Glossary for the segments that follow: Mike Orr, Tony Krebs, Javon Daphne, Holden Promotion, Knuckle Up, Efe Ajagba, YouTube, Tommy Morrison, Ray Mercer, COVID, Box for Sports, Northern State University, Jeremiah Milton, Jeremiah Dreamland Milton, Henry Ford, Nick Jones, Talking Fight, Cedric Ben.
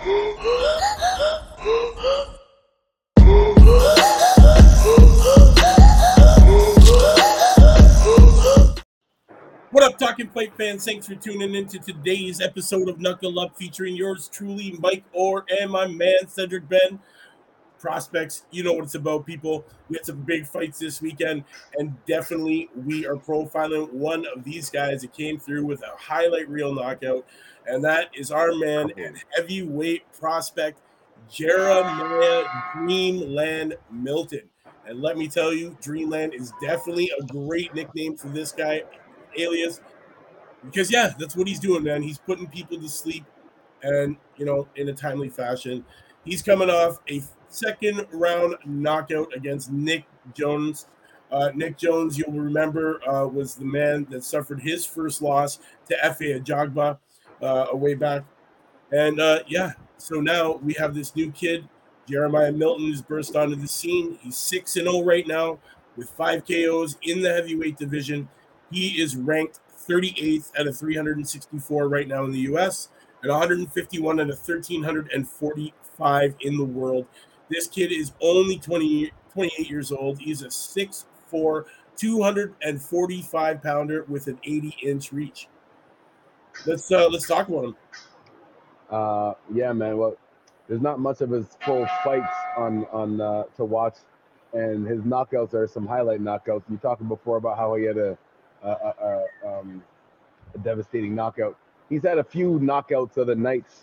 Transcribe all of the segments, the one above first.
What up, Talking Fight fans? Thanks for tuning in to today's episode of Knuckle Up, featuring yours truly, Mike Orr, and my man, Cedric Ben. Prospects, you know what it's about, people. We had some big fights this weekend, and definitely we are profiling one of these guys that came through with a highlight reel knockout, and that is our man and heavyweight prospect, Jeremiah Dreamland Milton. And let me tell you, Dreamland is definitely a great nickname for this guy, alias, because yeah, that's what he's doing, man. He's putting people to sleep, and you know, in a timely fashion. He's coming off a second round knockout against Nick Jones. Nick Jones, you'll remember, was the man that suffered his first loss to Efe Ajagba way back. And yeah, so now we have this new kid, Jeremiah Milton, who's burst onto the scene. He's 6-0 right now with 5 KOs in the heavyweight division. He is ranked 38th out of 364 right now in the U.S. and 151 out of 1,345 in the world. This kid is only 28 years old. He's a 6'4", 245-pounder with an 80-inch reach. Let's talk about him. Yeah, man. Well, there's not much of his full fights on to watch, and his knockouts are some highlight knockouts. You talked before about how he had a devastating knockout. He's had a few knockouts of the nights,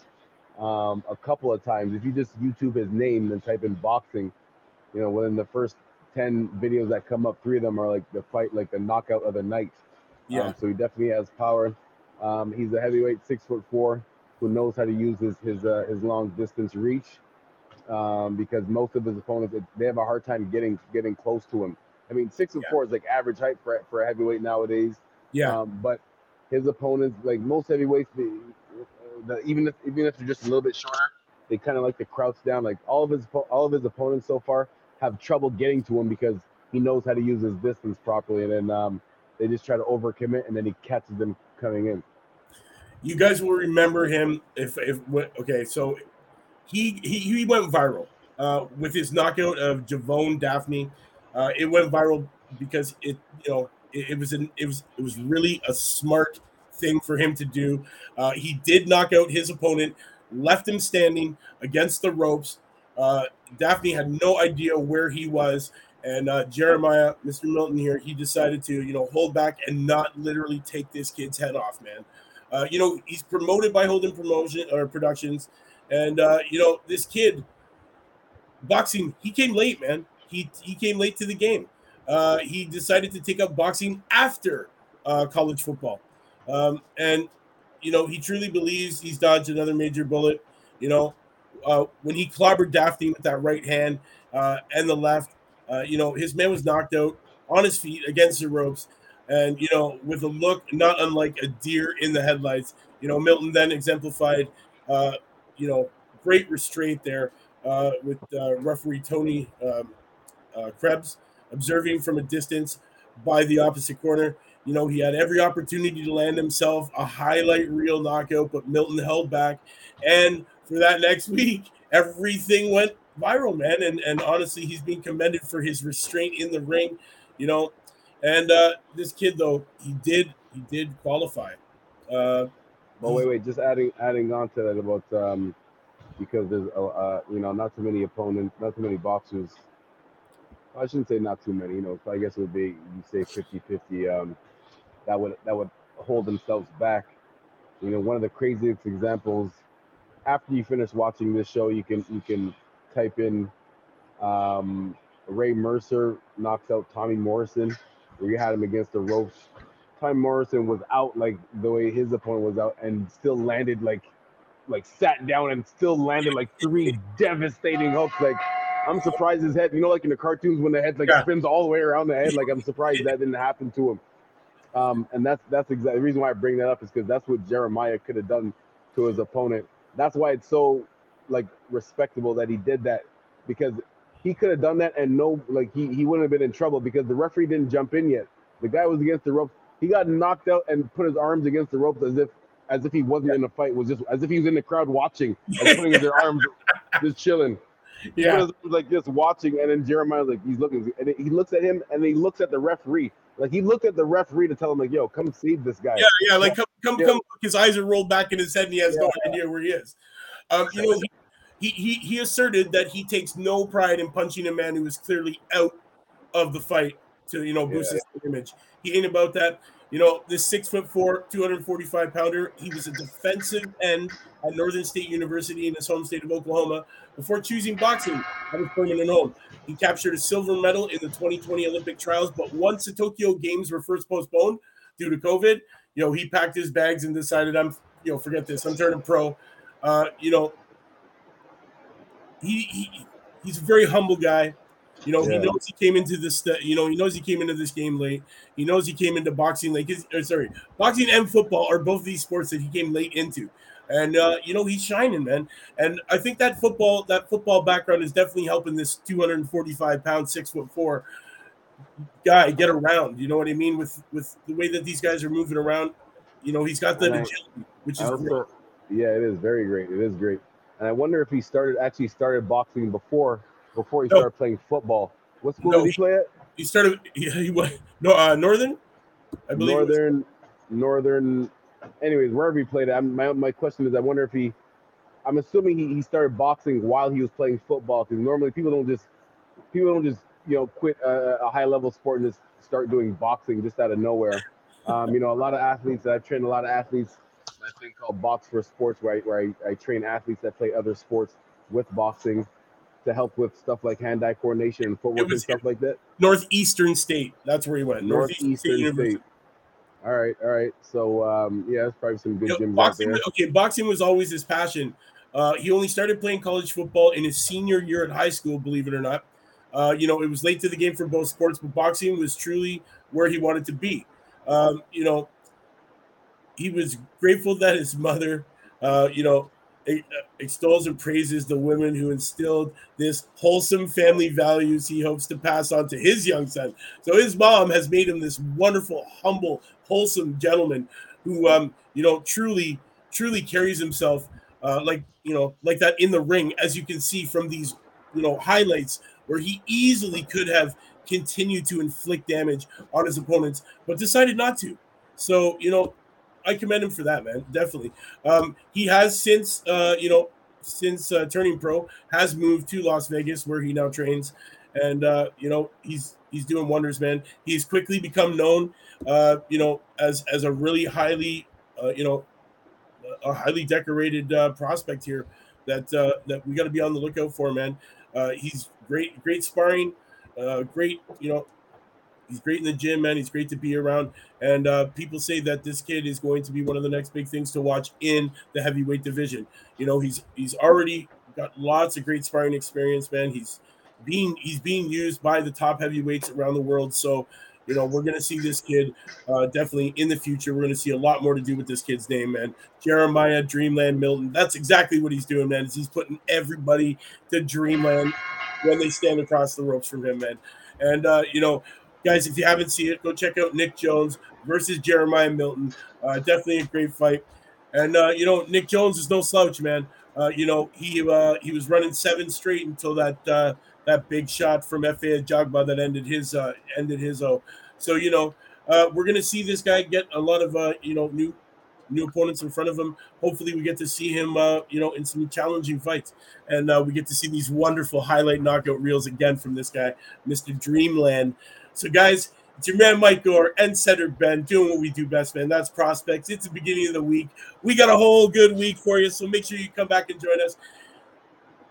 a couple of times. If you just YouTube his name and type in boxing, you know, within the first 10 videos that come up, 3 of them are like the fight, like the knockout of the night. Yeah. So he definitely has power. He's a heavyweight, 6'4", who knows how to use his long distance reach, because most of his opponents, they have a hard time getting close to him. I mean, 6'4" is like average height for a heavyweight nowadays. Yeah. But his opponents, like most heavyweights, even if they're just a little bit shorter, they kind of like to crouch down. Like all of his opponents so far have trouble getting to him because he knows how to use his distance properly, and then they just try to overcommit, and then he catches them coming in. You guys will remember him if okay. So he went viral with his knockout of Javon Daphne. It went viral because it was really a smart thing for him to do. He did knock out his opponent, left him standing against the ropes. Daphne had no idea where he was, and Jeremiah, Mr. Milton here, he decided to hold back and not literally take this kid's head off, man. He's promoted by Holden Promotion or Productions, and this kid, boxing, he came late, man. He came late to the game. He decided to take up boxing after college football. He truly believes he's dodged another major bullet. When he clobbered Daphne with that right hand and the left, his man was knocked out on his feet against the ropes. And, with a look not unlike a deer in the headlights, Milton then exemplified, great restraint there with referee Tony Krebs, observing from a distance by the opposite corner. He had every opportunity to land himself a highlight reel knockout, but Milton held back. And for that next week, everything went viral, man. And honestly, he's being commended for his restraint in the ring, And this kid, though, he did qualify. But wait, just adding on to that about because there's not too many opponents, not too many boxers. I shouldn't say not too many, so I guess it would be, you say 50-50, that would hold themselves back. One of the craziest examples, after you finish watching this show, you can type in Ray Mercer knocks out Tommy Morrison, where you had him against the ropes. Tommy Morrison was out like the way his opponent was out, and still landed like sat down and still landed like 3 devastating hooks. Like, I'm surprised his head, like in the cartoons when the head spins all the way around the head, like I'm surprised that didn't happen to him. And that's exactly the reason why I bring that up, is because that's what Jeremiah could have done to his opponent. That's why it's so respectable that he did that, because he could have done that and he wouldn't have been in trouble, because the referee didn't jump in yet. The guy was against the ropes. He got knocked out and put his arms against the ropes as if as if he wasn't in the fight, was just as if he was in the crowd watching and putting their arms just chilling. Yeah, was like just watching, and then Jeremiah's like, he's looking, and he looks at him, and he looks at the referee. Like, he looked at the referee to tell him, like, yo, come save this guy. Yeah, like, come. His eyes are rolled back in his head, and he has no idea where he is. You know, he asserted that he takes no pride in punching a man who is clearly out of the fight to, you know, boost his image. He ain't about that. You know, this 6'4", 245 pounder, he was a defensive end at Northern State University in his home state of Oklahoma before choosing boxing at his permanent home. He captured a silver medal in the 2020 Olympic trials, but once the Tokyo Games were first postponed due to COVID, you know, he packed his bags and decided, forget this, I'm turning pro. You know, he's a very humble guy. You know, he knows he came into this, you know, he knows he came into this game late. He knows he came into boxing late. Boxing and football are both these sports that he came late into. And, you know, he's shining, man. And I think that football background is definitely helping this 245-pound, 6'4" guy get around. You know what I mean? With the way that these guys are moving around, you know, he's got the agility, which is great. Yeah, it is very great. It is great. And I wonder if he started boxing before he started playing football. What school did he play at? He started Northern, I believe. Northern. Anyways, wherever he played, my question is, I wonder if I'm assuming he started boxing while he was playing football, because normally people don't just you know, quit a high level sport and just start doing boxing just out of nowhere. You know, a lot of athletes, I've trained a lot of athletes, my thing called Box for Sports, where I train athletes that play other sports with boxing, to help with stuff like hand-eye coordination and footwork and stuff like that. Northeastern State. That's where he went. Northeastern State. All right. So, yeah, that's probably some good gyms boxing, out there. Okay, boxing was always his passion. He only started playing college football in his senior year at high school, believe it or not. You know, it was late to the game for both sports, but boxing was truly where he wanted to be. You know, he was grateful that his mother, you know, extols and praises the women who instilled this wholesome family values he hopes to pass on to his young son. So his mom has made him this wonderful, humble, wholesome gentleman who, you know, truly, truly carries himself like that in the ring, as you can see from these, you know, highlights where he easily could have continued to inflict damage on his opponents, but decided not to. So, you know, I commend him for that, man. Definitely. He has since turning pro, has moved to Las Vegas, where he now trains, and you know, he's doing wonders, man. He's quickly become known, you know, as a really highly, you know, a highly decorated prospect here that we got to be on the lookout for, man. He's great sparring, great, you know. He's great in the gym, man. He's great to be around. And people say that this kid is going to be one of the next big things to watch in the heavyweight division. You know, he's already got lots of great sparring experience, man. He's being used by the top heavyweights around the world. So, you know, we're going to see this kid definitely in the future. We're going to see a lot more to do with this kid's name, man. Jeremiah Dreamland Milton. That's exactly what he's doing, man, is he's putting everybody to dreamland when they stand across the ropes from him, man. And, you know, guys, if you haven't seen it, go check out Nick Jones versus Jeremiah Milton. Definitely a great fight. And, you know, Nick Jones is no slouch, man. You know, he was running seven straight until that big shot from Efe Ajagba that ended his own. So, you know, we're going to see this guy get a lot of, you know, new opponents in front of him. Hopefully we get to see him, you know, in some challenging fights. And we get to see these wonderful highlight knockout reels again from this guy, Mr. Dreamland. So, guys, it's your man, Mike Gore, and Setter Ben, doing what we do best, man. That's Prospects. It's the beginning of the week. We got a whole good week for you, so make sure you come back and join us.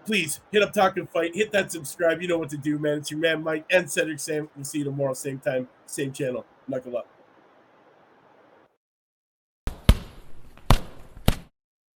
Please, hit up Talking Fight. Hit that subscribe. You know what to do, man. It's your man, Mike, and Cedric Sam. We'll see you tomorrow, same time, same channel. Knuckle up.